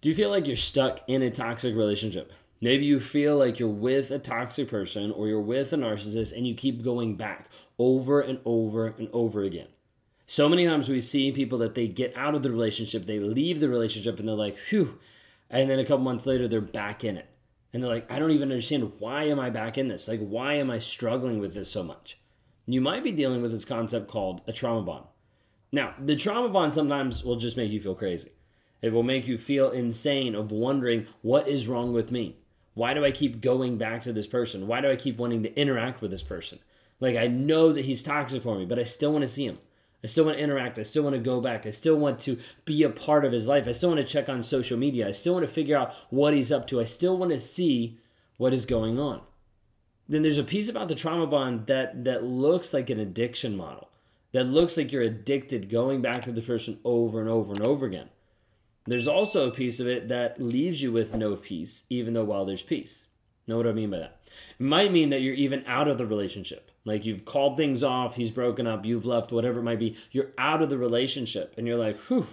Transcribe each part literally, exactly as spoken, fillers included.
Do you feel like you're stuck in a toxic relationship? Maybe you feel like you're with a toxic person or you're with a narcissist and you keep going back over and over and over again. So many times we see people that they get out of the relationship, they leave the relationship and they're like, phew. And then a couple months later, they're back in it. And they're like, I don't even understand. Why am I back in this? Like, why am I struggling with this so much? You might be dealing with this concept called a trauma bond. Now, the trauma bond sometimes will just make you feel crazy. It will make you feel insane of wondering, what is wrong with me? Why do I keep going back to this person? Why do I keep wanting to interact with this person? Like, I know that he's toxic for me, but I still want to see him. I still want to interact. I still want to go back. I still want to be a part of his life. I still want to check on social media. I still want to figure out what he's up to. I still want to see what is going on. Then there's a piece about the trauma bond that, that looks like an addiction model, that looks like you're addicted going back to the person over and over and over again. There's also a piece of it that leaves you with no peace, even though while there's peace. Know what I mean by that? It might mean that you're even out of the relationship. Like, you've called things off, he's broken up, you've left, whatever it might be. You're out of the relationship and you're like, whew,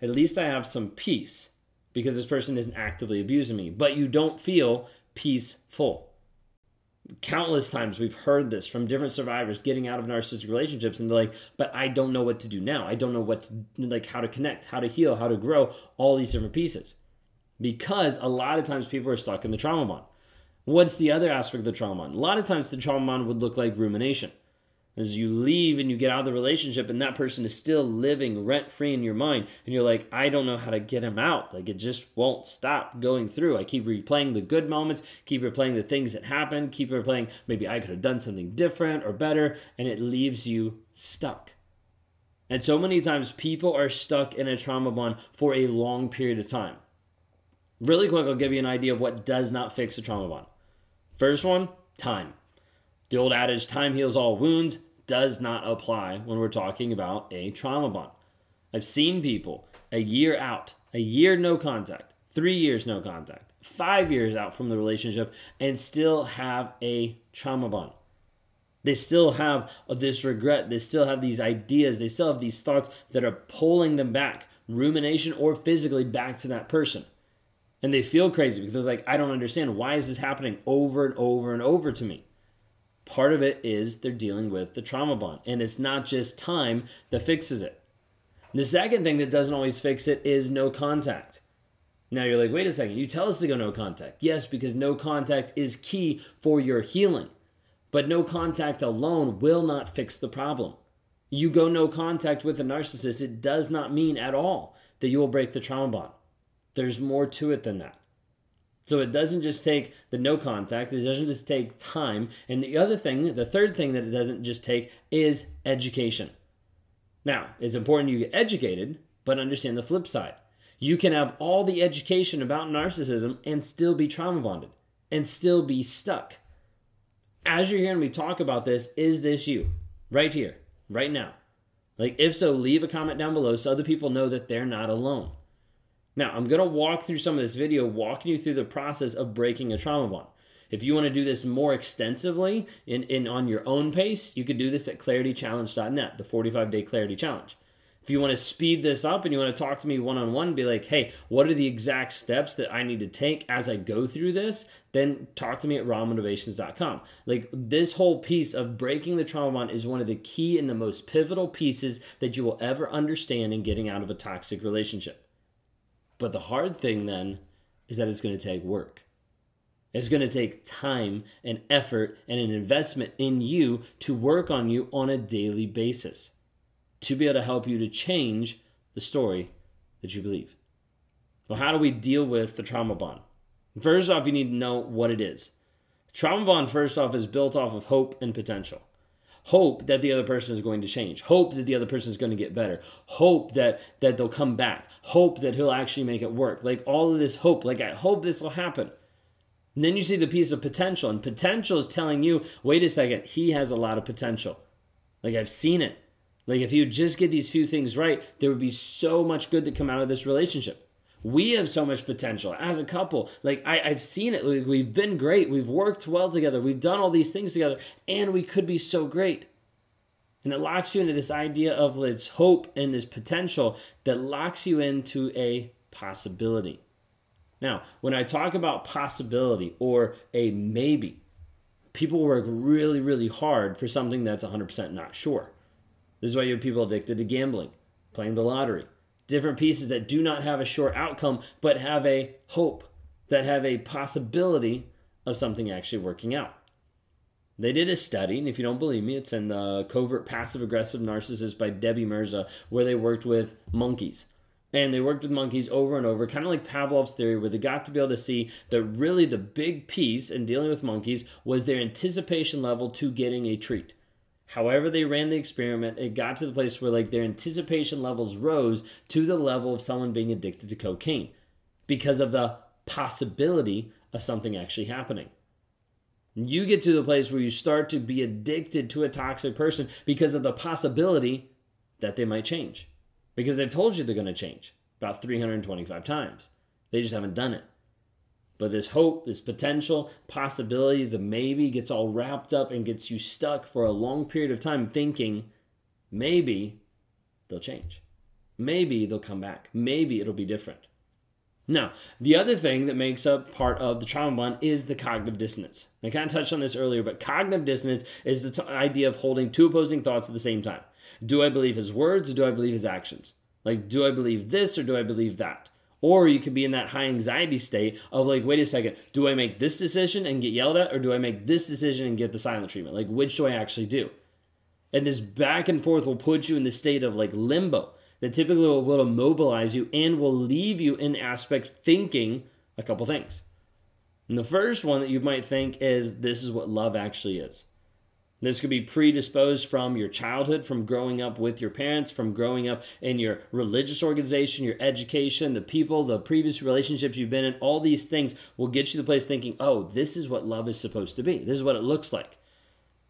at least I have some peace because this person isn't actively abusing me. But you don't feel peaceful. Countless times we've heard this from different survivors getting out of narcissistic relationships, and they're like, but I don't know what to do now. I don't know what to, like how to connect, how to heal, how to grow, all these different pieces. Because a lot of times people are stuck in the trauma bond. What's the other aspect of the trauma bond? A lot of times the trauma bond would look like rumination. As you leave and you get out of the relationship and that person is still living rent-free in your mind, and you're like, I don't know how to get him out. Like, it just won't stop going through. I keep replaying the good moments, keep replaying the things that happened, keep replaying maybe I could have done something different or better, and it leaves you stuck. And so many times people are stuck in a trauma bond for a long period of time. Really quick, I'll give you an idea of what does not fix a trauma bond. First one, time. The old adage, time heals all wounds, does not apply when we're talking about a trauma bond. I've seen people a year out, a year no contact, three years no contact, five years out from the relationship, and still have a trauma bond. They still have this regret. They still have these ideas. They still have these thoughts that are pulling them back, rumination or physically back to that person. And they feel crazy because, like, I don't understand. Why is this happening over and over and over to me? Part of it is they're dealing with the trauma bond, and it's not just time that fixes it. The second thing that doesn't always fix it is no contact. Now you're like, wait a second, you tell us to go no contact. Yes, because no contact is key for your healing, but no contact alone will not fix the problem. You go no contact with a narcissist, it does not mean at all that you will break the trauma bond. There's more to it than that. So it doesn't just take the no contact, it doesn't just take time. And the other thing, the third thing that it doesn't just take is education. Now, it's important you get educated, but understand the flip side. You can have all the education about narcissism and still be trauma bonded and still be stuck. As you're hearing me talk about this, is this you? Right here, right now. Like, if so, leave a comment down below so other people know that they're not alone. Now, I'm going to walk through some of this video, walking you through the process of breaking a trauma bond. If you want to do this more extensively and in, in, on your own pace, you can do this at clarity challenge dot net, the forty-five day Clarity Challenge. If you want to speed this up and you want to talk to me one-on-one, be like, hey, what are the exact steps that I need to take as I go through this? Then talk to me at raw motivations dot com. Like, this whole piece of breaking the trauma bond is one of the key and the most pivotal pieces that you will ever understand in getting out of a toxic relationship. But the hard thing then is that it's going to take work. It's going to take time and effort and an investment in you to work on you on a daily basis to be able to help you to change the story that you believe. Well, how do we deal with the trauma bond? First off, you need to know what it is. The trauma bond, first off, is built off of hope and potential. Hope that the other person is going to change. Hope that the other person is going to get better. Hope that that they'll come back. Hope that he'll actually make it work. Like, all of this hope. Like, I hope this will happen. And then you see the piece of potential. And potential is telling you, wait a second, he has a lot of potential. Like, I've seen it. Like, if you just get these few things right, there would be so much good that come out of this relationship. We have so much potential as a couple. Like, I, I've seen it. Like, we've been great. We've worked well together. We've done all these things together, and we could be so great. And it locks you into this idea of this hope and this potential that locks you into a possibility. Now, when I talk about possibility or a maybe, people work really, really hard for something that's one hundred percent not sure. This is why you have people addicted to gambling, playing the lottery, different pieces that do not have a sure outcome, but have a hope, that have a possibility of something actually working out. They did a study, and if you don't believe me, it's in the Covert Passive-Aggressive Narcissist by Debbie Mirza, where they worked with monkeys. And they worked with monkeys over and over, kind of like Pavlov's theory, where they got to be able to see that really the big piece in dealing with monkeys was their anticipation level to getting a treat. However they ran the experiment, it got to the place where like their anticipation levels rose to the level of someone being addicted to cocaine because of the possibility of something actually happening. You get to the place where you start to be addicted to a toxic person because of the possibility that they might change. Because they've told you they're going to change about three hundred twenty-five times. They just haven't done it. But this hope, this potential, possibility, the maybe gets all wrapped up and gets you stuck for a long period of time thinking maybe they'll change. Maybe they'll come back. Maybe it'll be different. Now, the other thing that makes up part of the trauma bond is the cognitive dissonance. I kind of touched on this earlier, but cognitive dissonance is the t- idea of holding two opposing thoughts at the same time. Do I believe his words or do I believe his actions? Like, do I believe this or do I believe that? Or you could be in that high anxiety state of like, wait a second, do I make this decision and get yelled at, or do I make this decision and get the silent treatment? Like, which do I actually do? And this back and forth will put you in the state of like limbo. That typically will, will immobilize you and will leave you in aspect thinking a couple things. And the first one that you might think is, this is what love actually is. This could be predisposed from your childhood, from growing up with your parents, from growing up in your religious organization, your education, the people, the previous relationships you've been in. All these things will get you to the place thinking, oh, this is what love is supposed to be. This is what it looks like.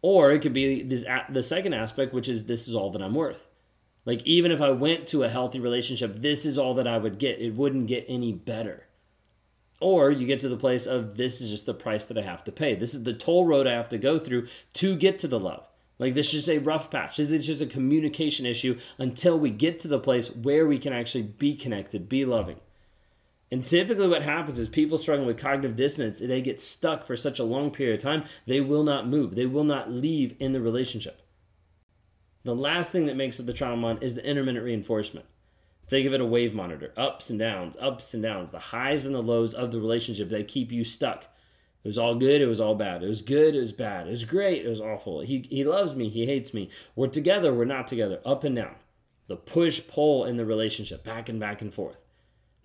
Or it could be this, the second aspect, which is, this is all that I'm worth. Like, even if I went to a healthy relationship, this is all that I would get. It wouldn't get any better. Or you get to the place of, this is just the price that I have to pay. This is the toll road I have to go through to get to the love. Like, this is just a rough patch. This is just a communication issue until we get to the place where we can actually be connected, be loving. And typically what happens is people struggling with cognitive dissonance, they get stuck for such a long period of time, they will not move. They will not leave in the relationship. The last thing that makes up the trauma bond is the intermittent reinforcement. Think of it a wave monitor, ups and downs, ups and downs, the highs and the lows of the relationship that keep you stuck. It was all good, it was all bad. It was good, it was bad. It was great, it was awful. He he loves me, he hates me. We're together, we're not together, up and down. The push-pull in the relationship, back and back and forth.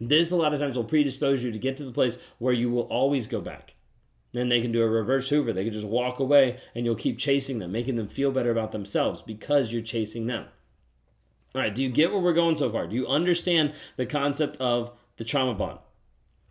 This a lot of times will predispose you to get to the place where you will always go back. Then they can do a reverse Hoover. They can just walk away and you'll keep chasing them, making them feel better about themselves because you're chasing them. All right, do you get where we're going so far? Do you understand the concept of the trauma bond?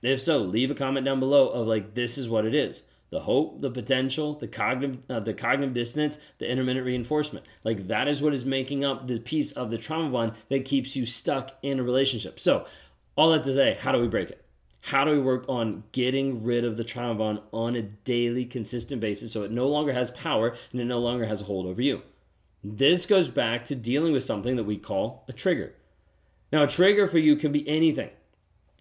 If so, leave a comment down below of like, this is what it is. The hope, the potential, the cognitive, uh, the cognitive dissonance, the intermittent reinforcement. Like, that is what is making up the piece of the trauma bond that keeps you stuck in a relationship. So all that to say, how do we break it? How do we work on getting rid of the trauma bond on a daily, consistent basis so it no longer has power and it no longer has a hold over you? This goes back to dealing with something that we call a trigger. Now, a trigger for you can be anything.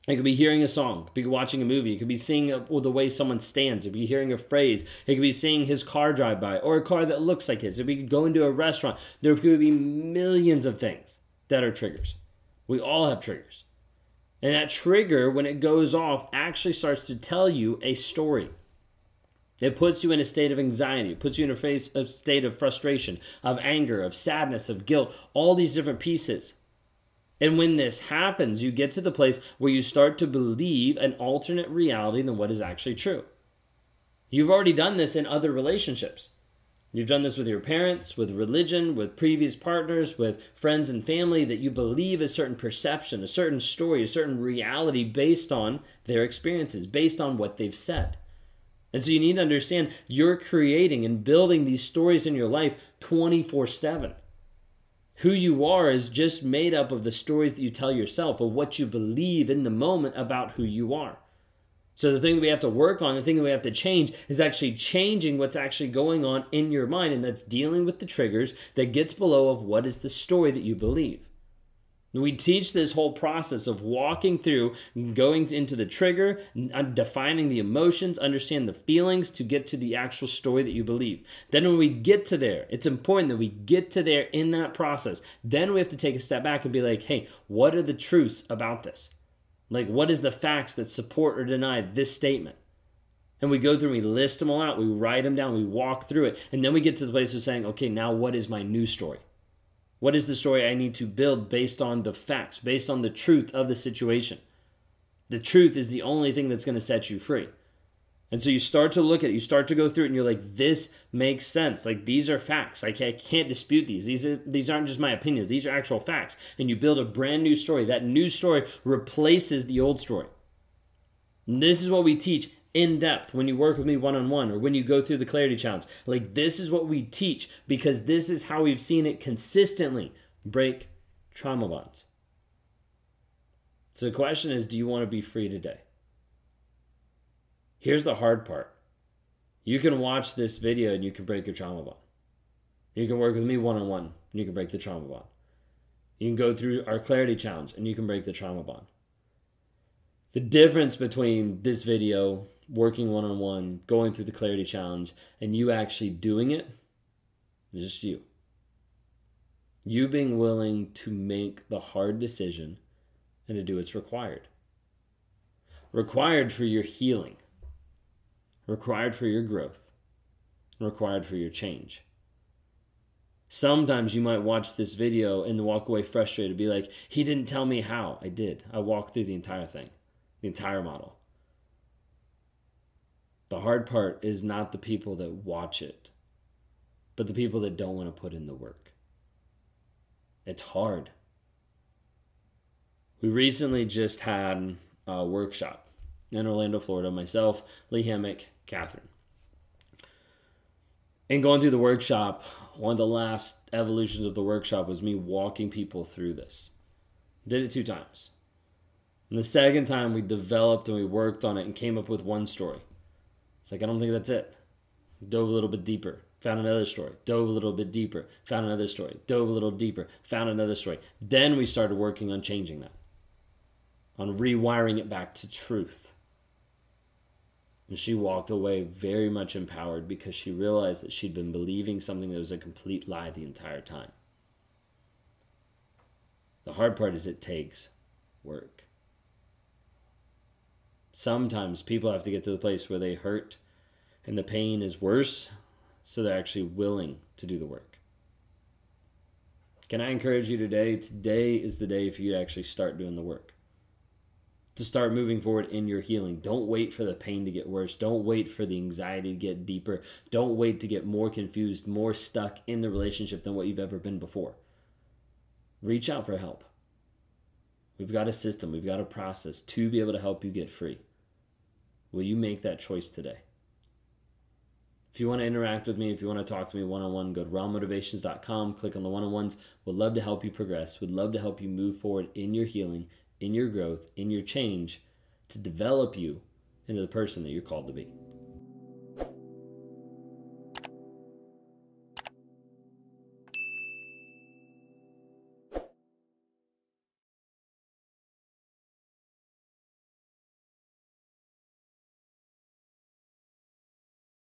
It could be hearing a song, it could be watching a movie, it could be seeing a, well, the way someone stands, it could be hearing a phrase, it could be seeing his car drive by or a car that looks like his, it could be going to a restaurant. There could be millions of things that are triggers. We all have triggers. And that trigger, when it goes off, actually starts to tell you a story. It puts you in a state of anxiety. It puts you in a, face, a state of frustration, of anger, of sadness, of guilt, all these different pieces. And when this happens, you get to the place where you start to believe an alternate reality than what is actually true. You've already done this in other relationships. You've done this with your parents, with religion, with previous partners, with friends and family that you believe a certain perception, a certain story, a certain reality based on their experiences, based on what they've said. And so you need to understand you're creating and building these stories in your life twenty-four seven. Who you are is just made up of the stories that you tell yourself, of what you believe in the moment about who you are. So the thing that we have to work on, the thing that we have to change is actually changing what's actually going on in your mind, and that's dealing with the triggers that gets below of what is the story that you believe. We teach this whole process of walking through, going into the trigger, defining the emotions, understand the feelings to get to the actual story that you believe. Then when we get to there, it's important that we get to there in that process. Then we have to take a step back and be like, hey, what are the truths about this? Like, what is the facts that support or deny this statement? And we go through, we list them all out, we write them down, we walk through it, and then we get to the place of saying, okay, now what is my new story? What is the story I need to build based on the facts, based on the truth of the situation? The truth is the only thing that's going to set you free. And so you start to look at it, you start to go through it, and you're like, this makes sense. Like, these are facts. Like, I can't dispute these. These are, these aren't just my opinions. These are actual facts. And you build a brand new story. That new story replaces the old story. And this is what we teach in depth when you work with me one-on-one or when you go through the Clarity Challenge. Like, this is what we teach, because this is how we've seen it consistently break trauma bonds. So the question is, do you want to be free today? Here's the hard part. You can watch this video and you can break your trauma bond. You can work with me one-on-one and you can break the trauma bond. You can go through our Clarity Challenge and you can break the trauma bond. The difference between this video, working one-on-one, going through the Clarity Challenge, and you actually doing it, is just you. You being willing to make the hard decision and to do what's required. Required for your healing. Required for your growth. Required for your change. Sometimes you might watch this video and walk away frustrated, be like, he didn't tell me how. I did. I walked through the entire thing. The entire model. The hard part is not the people that watch it, but the people that don't want to put in the work. It's hard. We recently just had a workshop in Orlando, Florida. Myself, Lee Hammack, Catherine. And going through the workshop, one of the last evolutions of the workshop was me walking people through this. Did it two times. And the second time we developed and we worked on it and came up with one story. It's like, I don't think that's it. Dove a little bit deeper. Found another story. Dove a little bit deeper. Found another story. Dove a little deeper. Found another story. Then we started working on changing that. On rewiring it back to truth. And she walked away very much empowered because she realized that she'd been believing something that was a complete lie the entire time. The hard part is it takes work. Sometimes people have to get to the place where they hurt and the pain is worse, so they're actually willing to do the work. Can I encourage you today? Today is the day for you to actually start doing the work. To start moving forward in your healing. Don't wait for the pain to get worse. Don't wait for the anxiety to get deeper. Don't wait to get more confused, more stuck in the relationship than what you've ever been before. Reach out for help. We've got a system. We've got a process to be able to help you get free. Will you make that choice today? If you want to interact with me, if you want to talk to me one-on-one, go to raw motivations dot com, click on the one-on-ones. We'd love to help you progress. We'd love to help you move forward in your healing, in your growth, in your change, to develop you into the person that you're called to be.